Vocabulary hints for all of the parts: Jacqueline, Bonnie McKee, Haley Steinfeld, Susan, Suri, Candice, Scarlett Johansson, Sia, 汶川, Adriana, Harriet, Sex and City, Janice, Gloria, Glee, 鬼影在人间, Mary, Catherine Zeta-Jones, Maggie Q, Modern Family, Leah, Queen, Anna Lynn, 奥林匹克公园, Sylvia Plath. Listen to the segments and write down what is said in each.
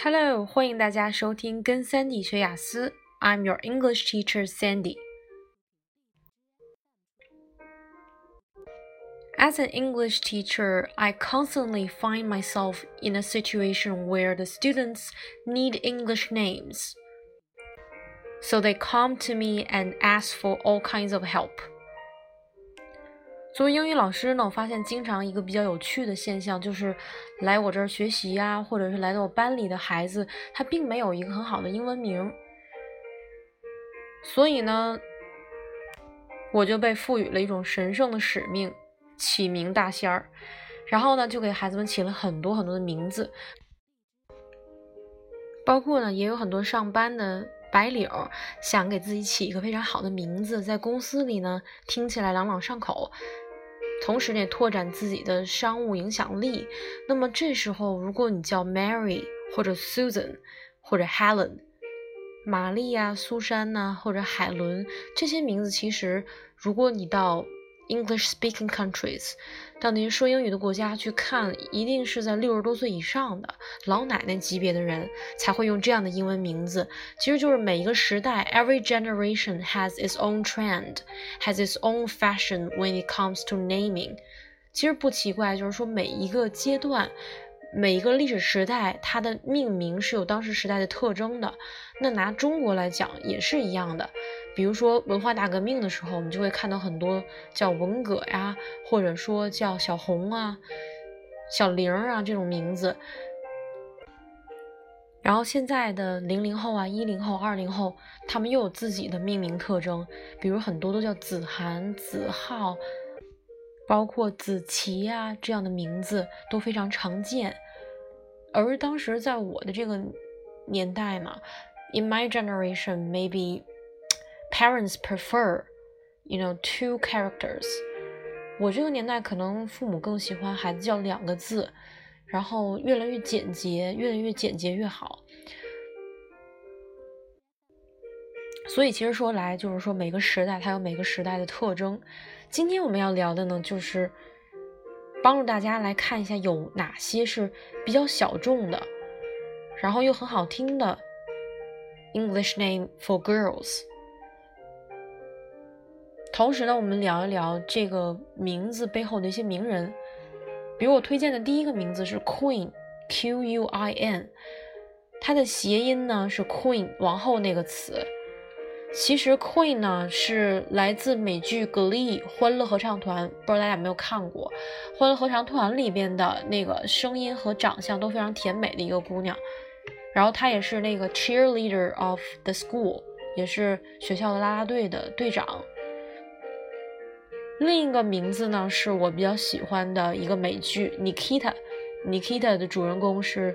Hello， 欢迎大家收听跟 Sandy 学雅思。I'm your English teacher Sandy. As an English teacher, I constantly find myself in a situation where the students need English names. So they come to me and ask for all kinds of help. 作为英语老师呢，我发现经常一个比较有趣的现象就是来我这儿学习呀，或者是来到我班里的孩子，他并没有一个很好的英文名，所以呢，我就被赋予了一种神圣的使命，起名大仙儿。然后呢，就给孩子们起了很多很多的名字，包括呢，也有很多上班的白领想给自己起一个非常好的名字，在公司里呢听起来朗朗上口，同时也拓展自己的商务影响力。那么这时候如果你叫 Mary 或者 Susan 或者 Helen， 玛丽啊、苏珊啊或者海伦，这些名字其实如果你到 English speaking countries， 到那些说英语的国家去看，一定是在60多岁以上的老奶奶级别的人才会用这样的英文名字。其实就是每一个时代 every generation has its own trend, has its own fashion when it comes to naming。 其实不奇怪，就是说每一个阶段，每一个历史时代，它的命名是有当时时代的特征的。那拿中国来讲也是一样的，比如说文化大革命的时候，我们就会看到很多叫文革呀，或者说叫小红啊、小玲啊这种名字。然后现在的00后啊、10后、20后，他们又有自己的命名特征，比如很多都叫子涵、子浩，包括子琪啊这样的名字都非常常见。而当时在我的这个年代嘛 ，in my generation maybe parents prefer, you know, two characters。 我这个年代可能父母更喜欢孩子叫两个字，然后越来越简洁，越来越简洁越好。所以其实说来就是说每个时代它有每个时代的特征。今天我们要聊的呢，就是帮助大家来看一下有哪些是比较小众的，然后又很好听的 English name for girls。 同时呢，我们聊一聊这个名字背后的一些名人。比如我推荐的第一个名字是 Queen Q-U-I-N， 它的谐音呢是 Queen 王后那个词。其实 Queen 呢是来自美剧 Glee 欢乐合唱团，不知道大家有没有看过。欢乐合唱团里边的那个声音和长相都非常甜美的一个姑娘，然后她也是那个 cheerleader of the school， 也是学校的啦啦队的队长。另一个名字呢是我比较喜欢的一个美剧 Nikita， Nikita 的主人公是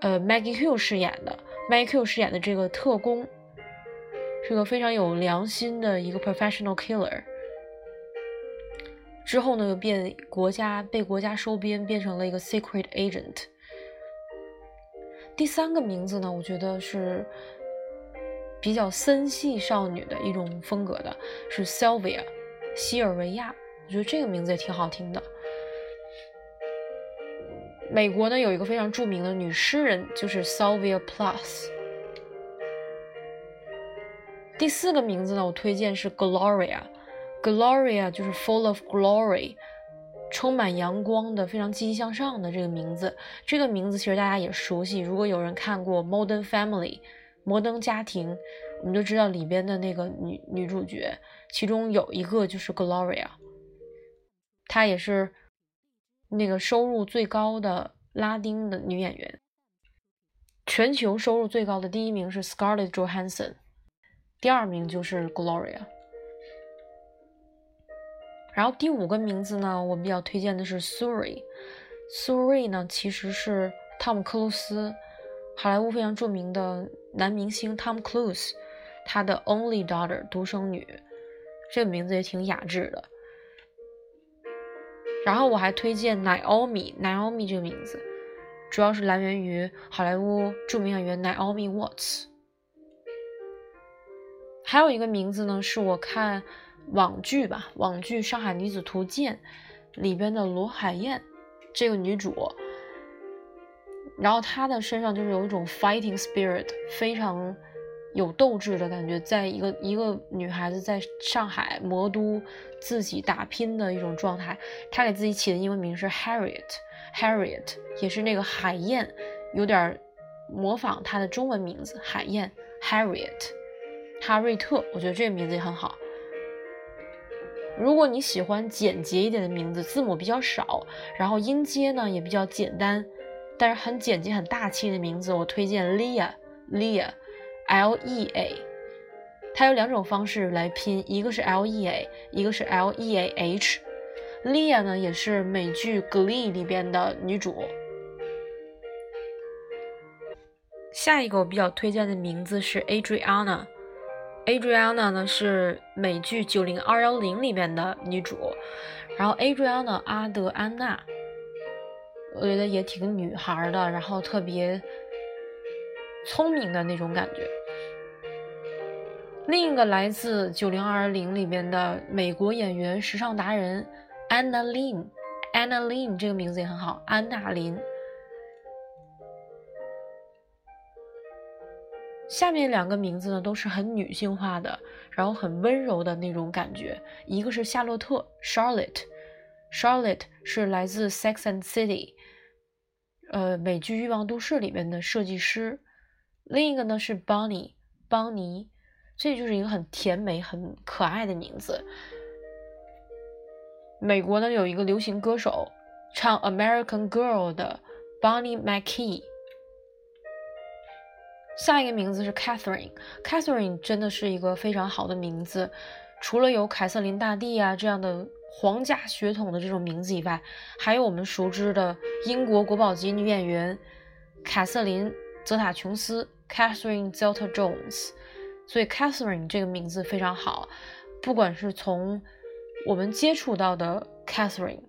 Maggie Q 饰演的。Maggie Q 饰演的这个特工是个非常有良心的一个 professional killer， 之后呢又被国家收编，变成了一个 secret agent。 第三个名字呢，我觉得是比较森系少女的一种风格的，是 Sylvia 西尔维亚，我觉得这个名字也挺好听的。美国呢有一个非常著名的女诗人，就是 Sylvia Plath。 第四个名字呢，我推荐是 Gloria。 Gloria 就是 full of glory， 充满阳光的，非常积极向上的这个名字。这个名字其实大家也熟悉，如果有人看过 Modern Family 摩登家庭，我们就知道里边的那个 女主角，其中有一个就是 Gloria， 她也是那个收入最高的拉丁的女演员，全球收入最高的第一名是 Scarlett Johansson， 第二名就是 Gloria。 然后第五个名字呢，我比较推荐的是 Suri。 Suri 呢其实是汤姆克鲁斯，好莱坞非常著名的男明星 Tom Cruise 他的 only daughter 独生女，这个名字也挺雅致的。然后我还推荐 Naomi 这个名字主要是来源于好莱坞著名演员 Naomi Watts。 还有一个名字呢，是我看网剧上海女子图鉴里边的罗海燕这个女主，然后他的身上就是有一种 fighting spirit， 非常有斗志的感觉，在一个女孩子在上海魔都自己打拼的一种状态。她给自己起的英文名是 Harriet， 也是那个海燕，有点模仿她的中文名字海燕 Harriet 哈瑞特，我觉得这个名字也很好。如果你喜欢简洁一点的名字，字母比较少，然后音阶呢也比较简单，但是很简洁很大气的名字，我推荐 Lea， 它有两种方式来拼，一个是 Lea， 一个是 Leah。 Lea 呢也是美剧 Glee 里边的女主。下一个我比较推荐的名字是 Adriana。 Adriana 呢是美剧90210里面的女主，然后 Adriana 阿德安娜，我觉得也挺女孩的，然后特别聪明的那种感觉。另一个来自90210里边的美国演员时尚达人 Anna Lynn， 这个名字也很好，安娜琳。下面两个名字呢都是很女性化的，然后很温柔的那种感觉。一个是夏洛特 Charlotte， 是来自 Sex and City， 美剧欲望都市里面的设计师。另一个呢是 邦尼，这就是一个很甜美很可爱的名字。美国呢有一个流行歌手唱 American Girl 的 Bonnie McKee。 下一个名字是 Catherine， 真的是一个非常好的名字，除了有凯瑟琳大帝啊这样的皇家血统的这种名字以外，还有我们熟知的英国国宝级女演员凯瑟琳泽塔琼斯 Catherine Zeta-Jones， 所以 Catherine 这个名字非常好，不管是从我们接触到的 Catherine，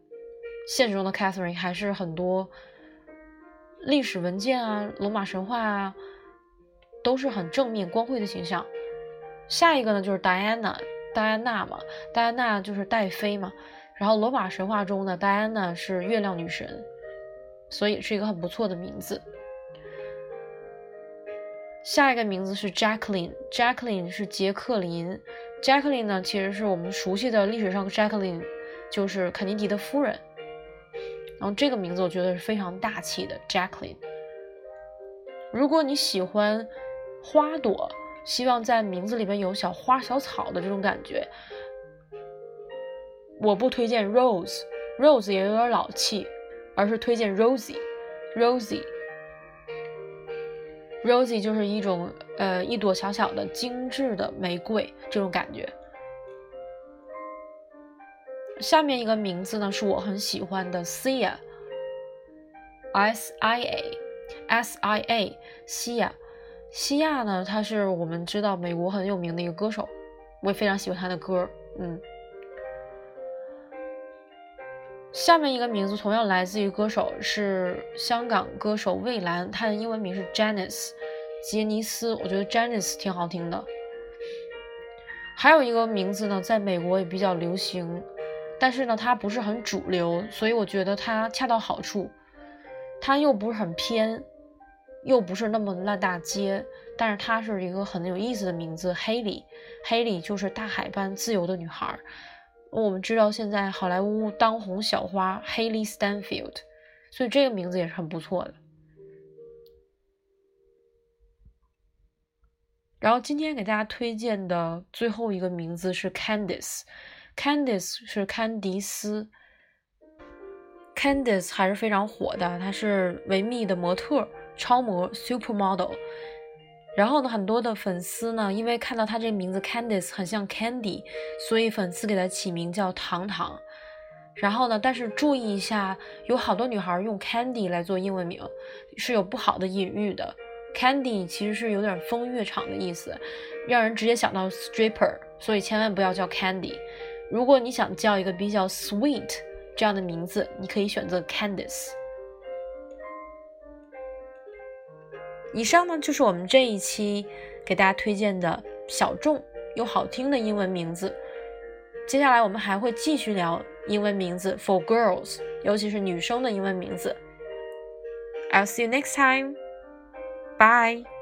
现实中的 Catherine， 还是很多历史文件啊罗马神话啊，都是很正面光辉的形象。下一个呢就是 Diana 嘛， Diana 就是戴妃嘛，然后罗马神话中呢 Diana 是月亮女神，所以是一个很不错的名字。下一个名字是 Jacqueline， 是杰克林。 Jacqueline 呢其实是我们熟悉的历史上 Jacqueline 就是肯尼迪的夫人，然后这个名字我觉得是非常大气的 Jacqueline。 如果你喜欢花朵，希望在名字里面有小花小草的这种感觉，我不推荐 Rose， 也有点老气，而是推荐 Rosie， 就是一种一朵小小的精致的玫瑰这种感觉。下面一个名字呢是我很喜欢的 Sia， Sia 呢她是我们知道美国很有名的一个歌手，我也非常喜欢她的歌。下面一个名字同样来自于歌手，是香港歌手蔚蓝，她的英文名是 Janice 杰尼斯，我觉得 Janice 挺好听的。还有一个名字呢在美国也比较流行，但是呢它不是很主流，所以我觉得它恰到好处，它又不是很偏，又不是那么烂大街，但是它是一个很有意思的名字。 Haley 就是大海般自由的女孩，我们知道现在好莱坞当红小花 Haley Steinfeld， 所以这个名字也是很不错的。然后今天给大家推荐的最后一个名字是 Candice， 是堪迪斯。 Candice 还是非常火的，她是维密的模特超模 Supermodel， 然后呢很多的粉丝呢因为看到他这名字 Candice 很像 Candy， 所以粉丝给他起名叫糖糖。然后呢但是注意一下，有好多女孩用 Candy 来做英文名是有不好的隐喻的， Candy 其实是有点风月场的意思，让人直接想到 stripper， 所以千万不要叫 Candy。 如果你想叫一个比较 sweet 这样的名字，你可以选择 Candice。以上呢就是我们这一期给大家推荐的小众又好听的英文名字。接下来我们还会继续聊英文名字 for girls， 尤其是女生的英文名字。I'll see you next time. Bye.